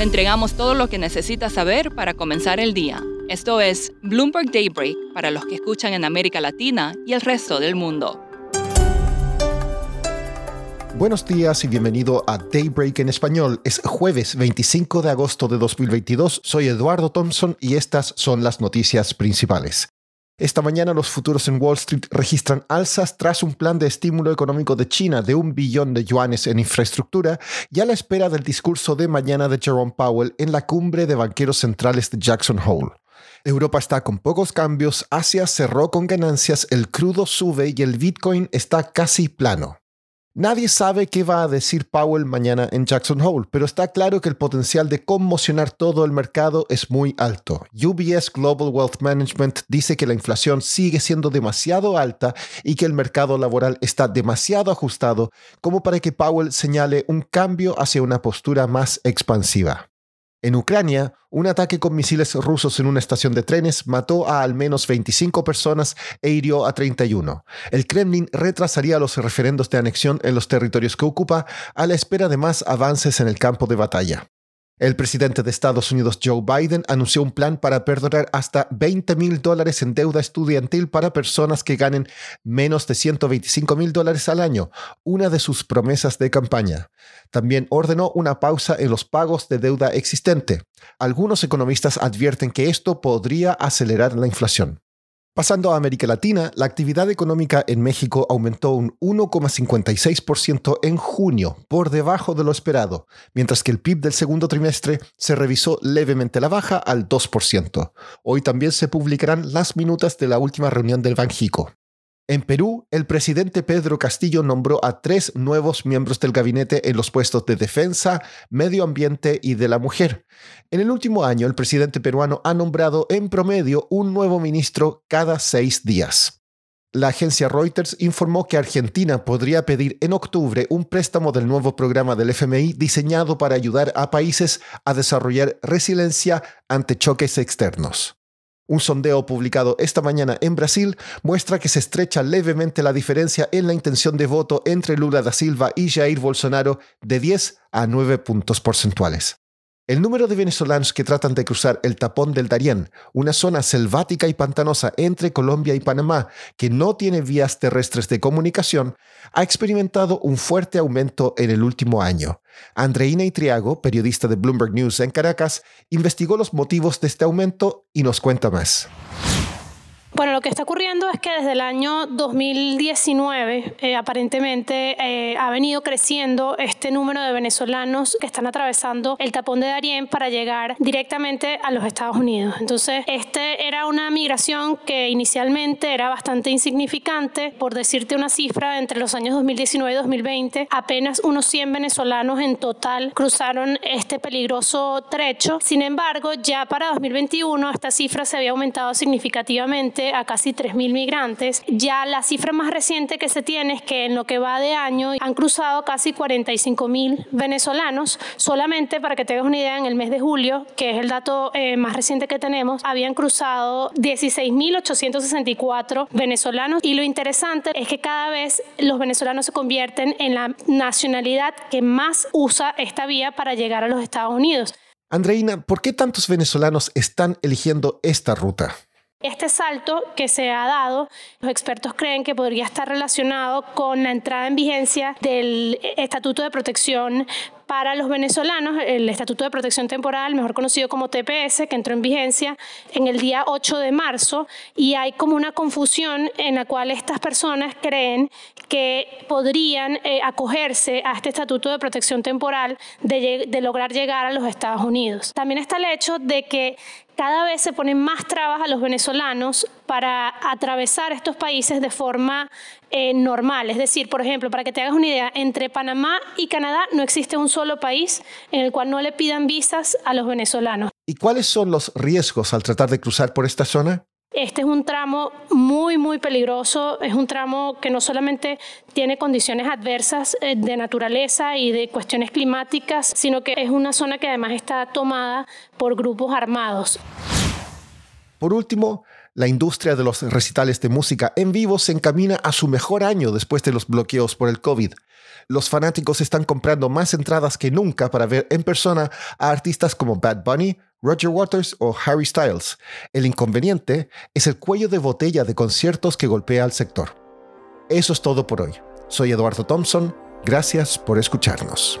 Le entregamos todo lo que necesita saber para comenzar el día. Esto es Bloomberg Daybreak para los que escuchan en América Latina y el resto del mundo. Buenos días y bienvenido a Daybreak en español. Es jueves 25 de agosto de 2022. Soy Eduardo Thompson y estas son las noticias principales. Esta mañana los futuros en Wall Street registran alzas tras un plan de estímulo económico de China de $1 billón en infraestructura y a la espera del discurso de mañana de Jerome Powell en la cumbre de banqueros centrales de Jackson Hole. Europa está con pocos cambios, Asia cerró con ganancias, el crudo sube y el Bitcoin está casi plano. Nadie sabe qué va a decir Powell mañana en Jackson Hole, pero está claro que el potencial de conmocionar todo el mercado es muy alto. UBS Global Wealth Management dice que la inflación sigue siendo demasiado alta y que el mercado laboral está demasiado ajustado como para que Powell señale un cambio hacia una postura más expansiva. En Ucrania, un ataque con misiles rusos en una estación de trenes mató a al menos 25 personas e hirió a 31. El Kremlin retrasaría los referendos de anexión en los territorios que ocupa a la espera de más avances en el campo de batalla. El presidente de Estados Unidos, Joe Biden, anunció un plan para perdonar hasta $20,000 en deuda estudiantil para personas que ganen menos de $125,000 al año, una de sus promesas de campaña. También ordenó una pausa en los pagos de deuda existente. Algunos economistas advierten que esto podría acelerar la inflación. Pasando a América Latina, la actividad económica en México aumentó un 1,56% en junio, por debajo de lo esperado, mientras que el PIB del segundo trimestre se revisó levemente a la baja al 2%. Hoy también se publicarán las minutas de la última reunión del Banxico. En Perú, el presidente Pedro Castillo nombró a 3 nuevos miembros del gabinete en los puestos de defensa, medio ambiente y de la mujer. En el último año, el presidente peruano ha nombrado en promedio un nuevo ministro cada 6 días. La agencia Reuters informó que Argentina podría pedir en octubre un préstamo del nuevo programa del FMI diseñado para ayudar a países a desarrollar resiliencia ante choques externos. Un sondeo publicado esta mañana en Brasil muestra que se estrecha levemente la diferencia en la intención de voto entre Lula da Silva y Jair Bolsonaro de 10 a 9 puntos porcentuales. El número de venezolanos que tratan de cruzar el Tapón del Darién, una zona selvática y pantanosa entre Colombia y Panamá que no tiene vías terrestres de comunicación, ha experimentado un fuerte aumento en el último año. Andreina Itriago, periodista de Bloomberg News en Caracas, investigó los motivos de este aumento y nos cuenta más. Bueno, lo que está ocurriendo es que desde el año 2019 aparentemente ha venido creciendo este número de venezolanos que están atravesando el Tapón de Darién para llegar directamente a los Estados Unidos. Entonces, era una migración que inicialmente era bastante insignificante. Por decirte una cifra, entre los años 2019 y 2020, apenas unos 100 venezolanos en total cruzaron este peligroso trecho. Sin embargo, ya para 2021 esta cifra se había aumentado significativamente a casi 3.000 migrantes. Ya la cifra más reciente que se tiene es que en lo que va de año han cruzado casi 45.000 venezolanos. Solamente para que tengas una idea, en el mes de julio, que es el dato más reciente que tenemos, habían cruzado 16.864 venezolanos. Y lo interesante es que cada vez los venezolanos se convierten en la nacionalidad que más usa esta vía para llegar a los Estados Unidos. Andreina, ¿por qué tantos venezolanos están eligiendo esta ruta? Este salto que se ha dado, los expertos creen que podría estar relacionado con la entrada en vigencia del Estatuto de Protección para los venezolanos, el Estatuto de Protección Temporal, mejor conocido como TPS, que entró en vigencia en el día 8 de marzo, y hay como una confusión en la cual estas personas creen que podrían acogerse a este Estatuto de Protección Temporal de lograr llegar a los Estados Unidos. También está el hecho de que cada vez se ponen más trabas a los venezolanos para atravesar estos países de forma normal. Es decir, por ejemplo, para que te hagas una idea, entre Panamá y Canadá no existe un solo país en el cual no le pidan visas a los venezolanos. ¿Y cuáles son los riesgos al tratar de cruzar por esta zona? Este es un tramo muy, muy peligroso. Es un tramo que no solamente tiene condiciones adversas de naturaleza y de cuestiones climáticas, sino que es una zona que además está tomada por grupos armados. Por último, la industria de los recitales de música en vivo se encamina a su mejor año después de los bloqueos por el COVID. los fanáticos están comprando más entradas que nunca para ver en persona a artistas como Bad Bunny, Roger Waters o Harry Styles. El inconveniente es el cuello de botella de conciertos que golpea al sector. Eso es todo por hoy. Soy Eduardo Thompson. Gracias por escucharnos.